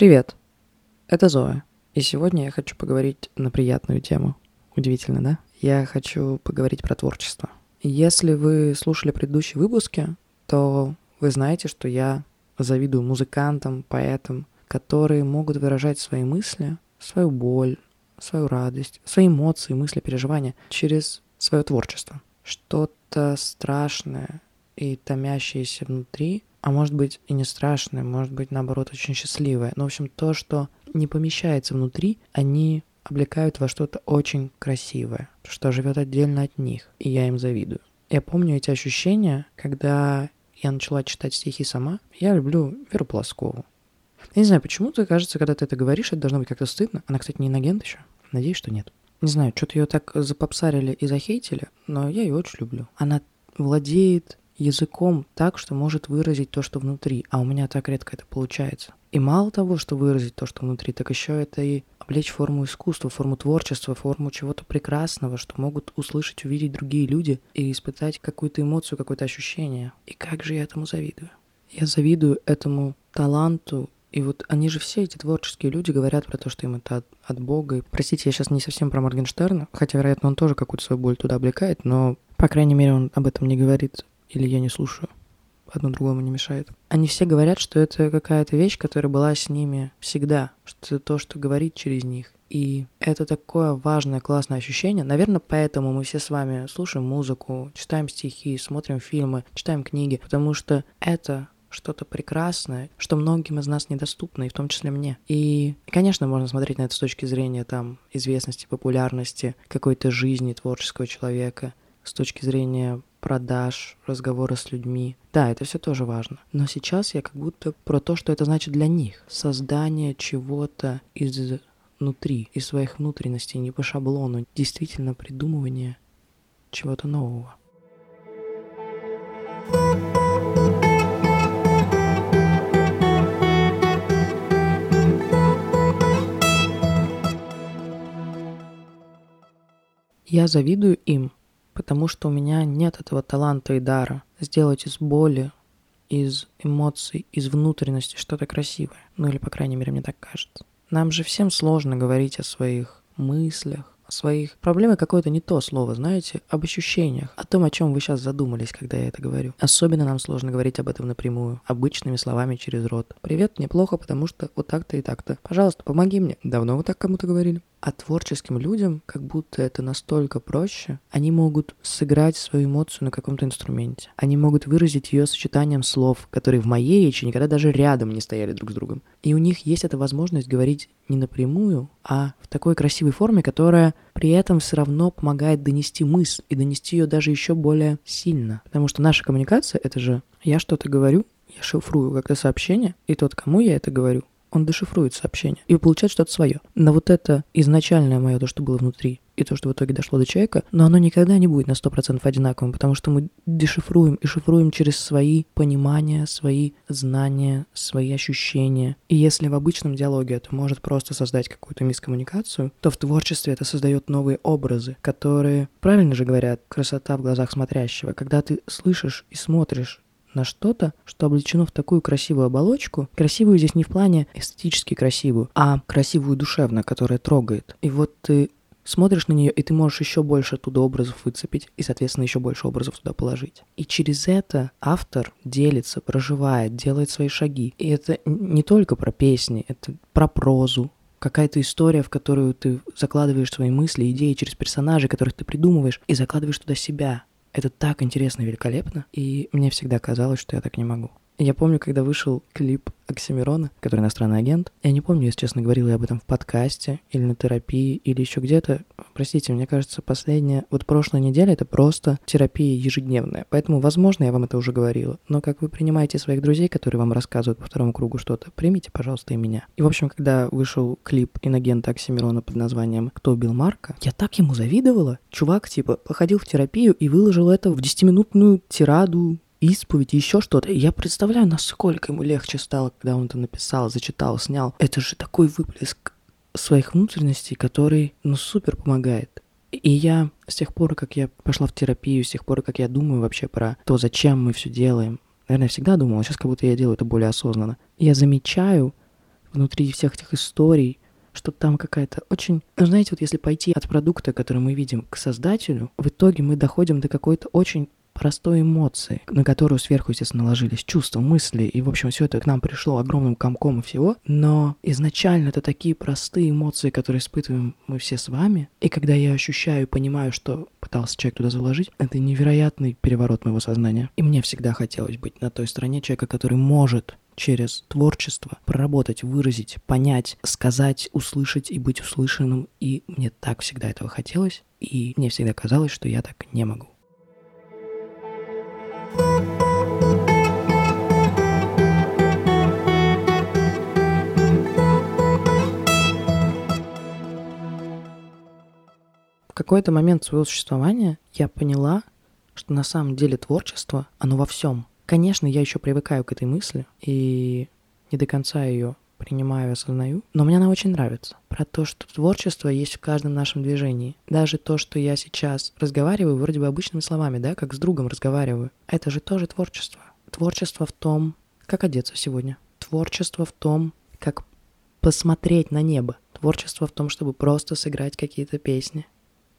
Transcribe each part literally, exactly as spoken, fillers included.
Привет, это Зоя, и сегодня я хочу поговорить на приятную тему. Удивительно, да? Я хочу поговорить про творчество. Если вы слушали предыдущие выпуски, то вы знаете, что я завидую музыкантам, поэтам, которые могут выражать свои мысли, свою боль, свою радость, свои эмоции, мысли, переживания через свое творчество. Что-то страшное и томящееся внутри, а может быть и не страшное, может быть наоборот очень счастливое. Но в общем то, что не помещается внутри, они облекают во что-то очень красивое, что живет отдельно от них, и я им завидую. Я помню эти ощущения, когда я начала читать стихи сама. Я люблю Веру Полоскову. Я не знаю, почему-то, кажется, когда ты это говоришь, это должно быть как-то стыдно. Она, кстати, не иноагент еще. Надеюсь, что нет. Не знаю, что-то ее так запопсарили и захейтили, но я ее очень люблю. Она владеет языком так, что может выразить то, что внутри, а у меня так редко это получается. И мало того, что выразить то, что внутри, так еще это и облечь форму искусства, форму творчества, форму чего-то прекрасного, что могут услышать, увидеть другие люди и испытать какую-то эмоцию, какое-то ощущение. И как же я этому завидую? Я завидую этому таланту. И вот они же все, эти творческие люди, говорят про то, что им это от, от Бога. И, простите, я сейчас не совсем про Моргенштерна, хотя, вероятно, он тоже какую-то свою боль туда облекает, но, по крайней мере, он об этом не говорит, или я не слушаю. Одно другому не мешает. Они все говорят, что это какая-то вещь, которая была с ними всегда, что это то, что говорит через них. И это такое важное, классное ощущение. Наверное, поэтому мы все с вами слушаем музыку, читаем стихи, смотрим фильмы, читаем книги, потому что это что-то прекрасное, что многим из нас недоступно, и в том числе мне. И, конечно, можно смотреть на это с точки зрения там известности, популярности, какой-то жизни творческого человека, с точки зрения продаж, разговора с людьми. Да, это все тоже важно. Но сейчас я как будто про то, что это значит для них. Создание чего-то изнутри, из своих внутренностей, не по шаблону, действительно придумывание чего-то нового. Я завидую им, потому что у меня нет этого таланта и дара сделать из боли, из эмоций, из внутренности что-то красивое. Ну или, по крайней мере, мне так кажется. Нам же всем сложно говорить о своих мыслях, о своих проблемах, какое-то не то слово, знаете, об ощущениях, о том, о чем вы сейчас задумались, когда я это говорю. Особенно нам сложно говорить об этом напрямую, обычными словами через рот. «Привет, мне плохо, потому что вот так-то и так-то. Пожалуйста, помоги мне». Давно вы так кому-то говорили? А творческим людям, как будто это настолько проще, они могут сыграть свою эмоцию на каком-то инструменте. Они могут выразить ее сочетанием слов, которые в моей речи никогда даже рядом не стояли друг с другом. И у них есть эта возможность говорить не напрямую, а в такой красивой форме, которая при этом все равно помогает донести мысль и донести ее даже еще более сильно. Потому что наша коммуникация — это же я что-то говорю, я шифрую как-то сообщение, и тот, кому я это говорю, он дешифрует сообщение и получает что-то свое. Но вот это изначальное мое, то, что было внутри, и то, что в итоге дошло до человека, но оно никогда не будет на сто процентов одинаковым, потому что мы дешифруем и шифруем через свои понимания, свои знания, свои ощущения. И если в обычном диалоге это может просто создать какую-то мискоммуникацию, то в творчестве это создает новые образы, которые, правильно же говорят, красота в глазах смотрящего, когда ты слышишь и смотришь на что-то, что облечено в такую красивую оболочку. Красивую здесь не в плане эстетически красивую, а красивую душевно, которая трогает. И вот ты смотришь на нее, и ты можешь еще больше оттуда образов выцепить, и, соответственно, еще больше образов туда положить. И через это автор делится, проживает, делает свои шаги. И это не только про песни, это про прозу. Какая-то история, в которую ты закладываешь свои мысли, идеи через персонажей, которых ты придумываешь, и закладываешь туда себя. Это так интересно и великолепно, и мне всегда казалось, что я так не могу. Я помню, когда вышел клип Оксимирона, который «Иностранный агент». Я не помню, если честно, говорила я об этом в подкасте, или на терапии, или еще где-то. Простите, мне кажется, последняя, вот прошлая неделя — это просто терапия ежедневная. Поэтому, возможно, я вам это уже говорила. Но как вы принимаете своих друзей, которые вам рассказывают по второму кругу что-то, примите, пожалуйста, и меня. И, в общем, когда вышел клип иноагента Оксимирона под названием «Кто убил Марка?», я так ему завидовала. Чувак, типа, походил в терапию и выложил это в десятиминутную тираду, исповедь, еще что-то. Я представляю, насколько ему легче стало, когда он это написал, зачитал, снял. Это же такой выплеск своих внутренностей, который, ну, супер помогает. И я с тех пор, как я пошла в терапию, с тех пор, как я думаю вообще про то, зачем мы все делаем, наверное, я всегда думала, сейчас как будто я делаю это более осознанно, я замечаю внутри всех этих историй, что там какая-то очень... Ну, знаете, вот если пойти от продукта, который мы видим, к создателю, в итоге мы доходим до какой-то очень простой эмоции, на которую сверху, естественно, наложились чувства, мысли, и, в общем, все это к нам пришло огромным комком и всего, но изначально это такие простые эмоции, которые испытываем мы все с вами, и когда я ощущаю и понимаю, что пытался человек туда заложить, это невероятный переворот моего сознания. И мне всегда хотелось быть на той стороне человека, который может через творчество проработать, выразить, понять, сказать, услышать и быть услышанным, и мне так всегда этого хотелось, и мне всегда казалось, что я так не могу. В какой-то момент своего существования я поняла, что на самом деле творчество, оно во всем. Конечно, я еще привыкаю к этой мысли и не до конца ее принимаю и осознаю, но мне она очень нравится. Про то, что творчество есть в каждом нашем движении. Даже то, что я сейчас разговариваю вроде бы обычными словами, да, как с другом разговариваю, это же тоже творчество. Творчество в том, как одеться сегодня. Творчество в том, как посмотреть на небо. Творчество в том, чтобы просто сыграть какие-то песни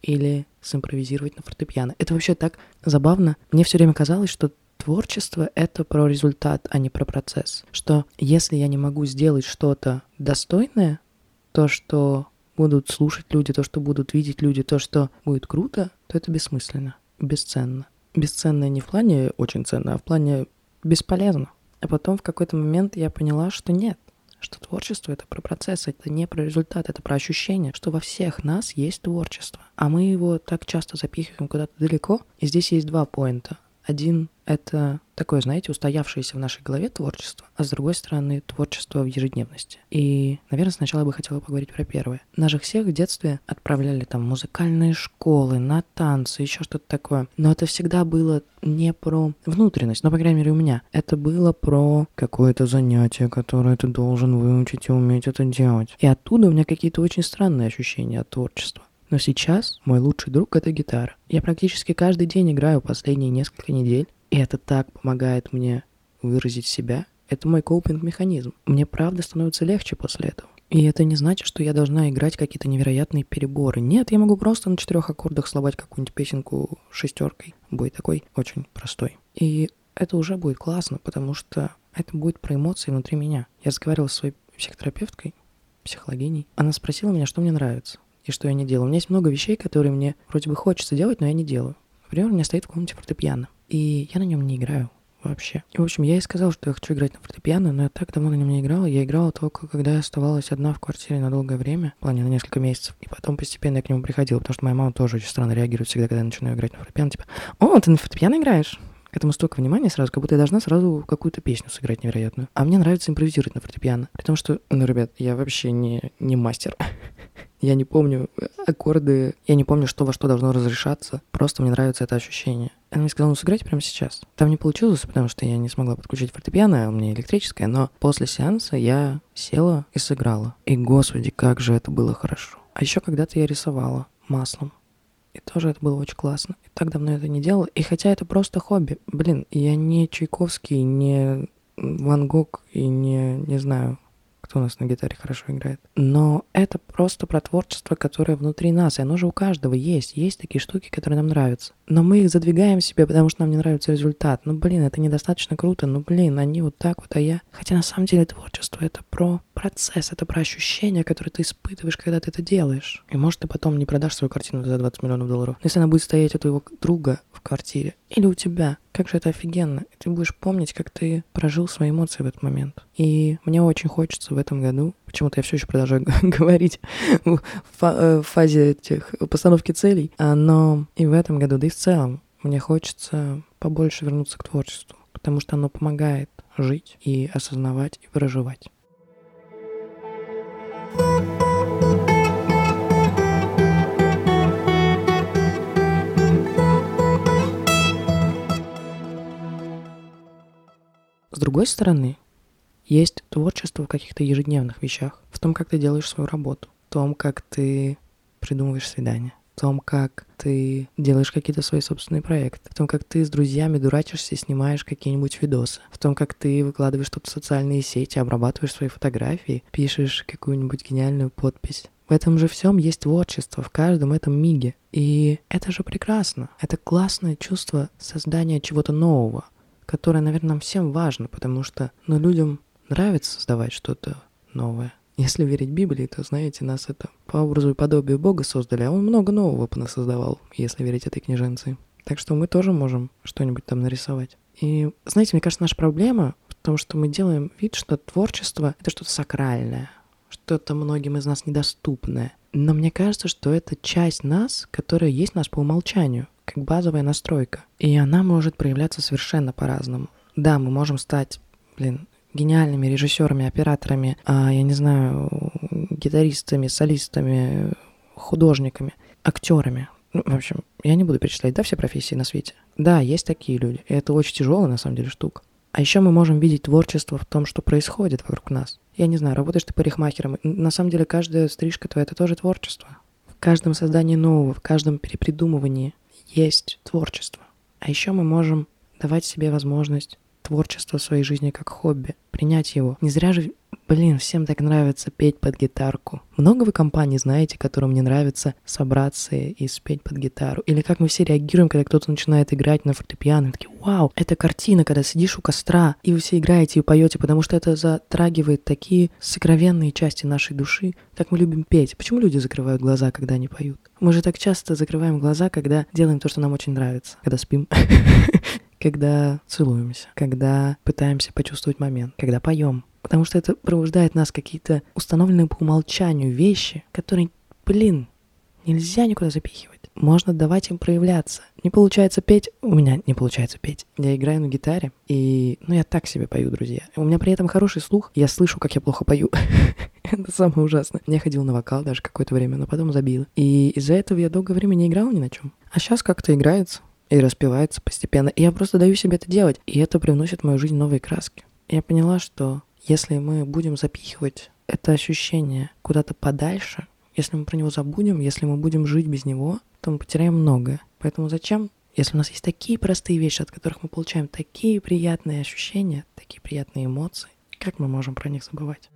или симпровизировать на фортепиано. Это вообще так забавно. Мне все время казалось, что творчество — это про результат, а не про процесс. Что если я не могу сделать что-то достойное, то, что будут слушать люди, то, что будут видеть люди, то, что будет круто, то это бессмысленно, бесценно. Бесценно не в плане очень ценно, а в плане бесполезно. А потом в какой-то момент я поняла, что нет, что творчество — это про процесс, это не про результат, это про ощущение, что во всех нас есть творчество. А мы его так часто запихиваем куда-то далеко, и здесь есть два поинта. Один — это такое, знаете, устоявшееся в нашей голове творчество, а с другой стороны, творчество в ежедневности. И, наверное, сначала я бы хотела поговорить про первое. Наших всех в детстве отправляли там в музыкальные школы, на танцы, еще что-то такое. Но это всегда было не про внутренность, но, по крайней мере, у меня. Это было про какое-то занятие, которое ты должен выучить и уметь это делать. И оттуда у меня какие-то очень странные ощущения от творчества. Но сейчас мой лучший друг — это гитара. Я практически каждый день играю последние несколько недель, и это так помогает мне выразить себя. Это мой копинг-механизм. Мне правда становится легче после этого. И это не значит, что я должна играть какие-то невероятные переборы. Нет, я могу просто на четырех аккордах слабать какую-нибудь песенку шестеркой. Будет такой очень простой. И это уже будет классно, потому что это будет про эмоции внутри меня. Я разговаривала с своей психотерапевткой, психологиней. Она спросила меня, что мне нравится. И что я не делаю. У меня есть много вещей, которые мне вроде бы хочется делать, но я не делаю. Например, у меня стоит в комнате фортепиано, и я на нем не играю вообще. И, в общем, я и сказала, что я хочу играть на фортепиано, но я так давно на нем не играла. Я играла только, когда я оставалась одна в квартире на долгое время, в плане на несколько месяцев. И потом постепенно я к нему приходила, потому что моя мама тоже очень странно реагирует всегда, когда я начинаю играть на фортепиано. Типа, о, ты на фортепиано играешь? К этому столько внимания сразу, как будто я должна сразу какую-то песню сыграть невероятную. А мне нравится импровизировать на фортепиано. При том, что, ну, ребят, я вообще не, не мастер. Я не помню аккорды, я не помню, что во что должно разрешаться. Просто мне нравится это ощущение. Она мне сказала, ну, сыграйте прямо сейчас. Там не получилось, потому что я не смогла подключить фортепиано, у меня электрическое, но после сеанса я села и сыграла. И, господи, как же это было хорошо. А еще когда-то я рисовала маслом. И тоже это было очень классно. И так давно это не делала. И хотя это просто хобби. Блин, я не Чайковский, не Ван Гог и не, не знаю, кто у нас на гитаре хорошо играет. Но это просто про творчество, которое внутри нас. И оно же у каждого есть. Есть такие штуки, которые нам нравятся. Но мы их задвигаем себе, потому что нам не нравится результат. Ну, блин, это недостаточно круто. Ну, блин, они вот так вот, а я... Хотя на самом деле творчество — это про процесс, это про ощущения, которые ты испытываешь, когда ты это делаешь. И, может, ты потом не продашь свою картину за двадцать миллионов долларов. Но если она будет стоять у твоего друга в квартире или у тебя, как же это офигенно. И ты будешь помнить, как ты прожил свои эмоции в этот момент. И мне очень хочется в этом году... Почему-то я все еще продолжаю говорить в фазе этих постановки целей. Но и в этом году, да и в целом, мне хочется побольше вернуться к творчеству, потому что оно помогает жить и осознавать и проживать. С другой стороны, есть творчество в каких-то ежедневных вещах, в том, как ты делаешь свою работу, в том, как ты придумываешь свидание, в том, как ты делаешь какие-то свои собственные проекты, в том, как ты с друзьями дурачишься и снимаешь какие-нибудь видосы, в том, как ты выкладываешь что-то в социальные сети, обрабатываешь свои фотографии, пишешь какую-нибудь гениальную подпись. В этом же всем есть творчество, в каждом этом миге. И это же прекрасно. Это классное чувство создания чего-то нового, которое, наверное, нам всем важно, потому что, ну, людям нравится создавать что-то новое. Если верить Библии, то, знаете, нас это по образу и подобию Бога создали, а он много нового понасоздавал, если верить этой книженции. Так что мы тоже можем что-нибудь там нарисовать. И, знаете, мне кажется, наша проблема в том, что мы делаем вид, что творчество — это что-то сакральное, что-то многим из нас недоступное. Но мне кажется, что это часть нас, которая есть у нас по умолчанию, как базовая настройка. И она может проявляться совершенно по-разному. Да, мы можем стать, блин, гениальными режиссерами, операторами, а, я не знаю, гитаристами, солистами, художниками, актерами. Ну, в общем, я не буду перечислять, да, все профессии на свете. Да, есть такие люди, и это очень тяжелая, на самом деле, штука. А еще мы можем видеть творчество в том, что происходит вокруг нас. Я не знаю, работаешь ты парикмахером, на самом деле каждая стрижка твоя — это тоже творчество. В каждом создании нового, в каждом перепридумывании есть творчество. А еще мы можем давать себе возможность творчество в своей жизни как хобби, принять его. Не зря же, блин, всем так нравится петь под гитарку. Много вы компаний знаете, которым не нравится собраться и спеть под гитару? Или как мы все реагируем, когда кто-то начинает играть на фортепиано, такие: вау, это картина, когда сидишь у костра, и вы все играете и поете, потому что это затрагивает такие сокровенные части нашей души. Так мы любим петь. Почему люди закрывают глаза, когда они поют? Мы же так часто закрываем глаза, когда делаем то, что нам очень нравится, когда спим, когда целуемся, когда пытаемся почувствовать момент, когда поем. Потому что это пробуждает в нас какие-то установленные по умолчанию вещи, которые, блин, нельзя никуда запихивать. Можно давать им проявляться. Не получается петь? У меня не получается петь. Я играю на гитаре, и... Ну, я так себе пою, друзья. У меня при этом хороший слух. Я слышу, как я плохо пою. Это самое ужасное. Я ходила на вокал даже какое-то время, но потом забила. И из-за этого я долгое время не играла ни на чем. А сейчас как-то играется и распевается постепенно. И я просто даю себе это делать. И это привносит в мою жизнь новые краски. Я поняла, что если мы будем запихивать это ощущение куда-то подальше, если мы про него забудем, если мы будем жить без него, то мы потеряем многое. Поэтому зачем, если у нас есть такие простые вещи, от которых мы получаем такие приятные ощущения, такие приятные эмоции, как мы можем про них забывать?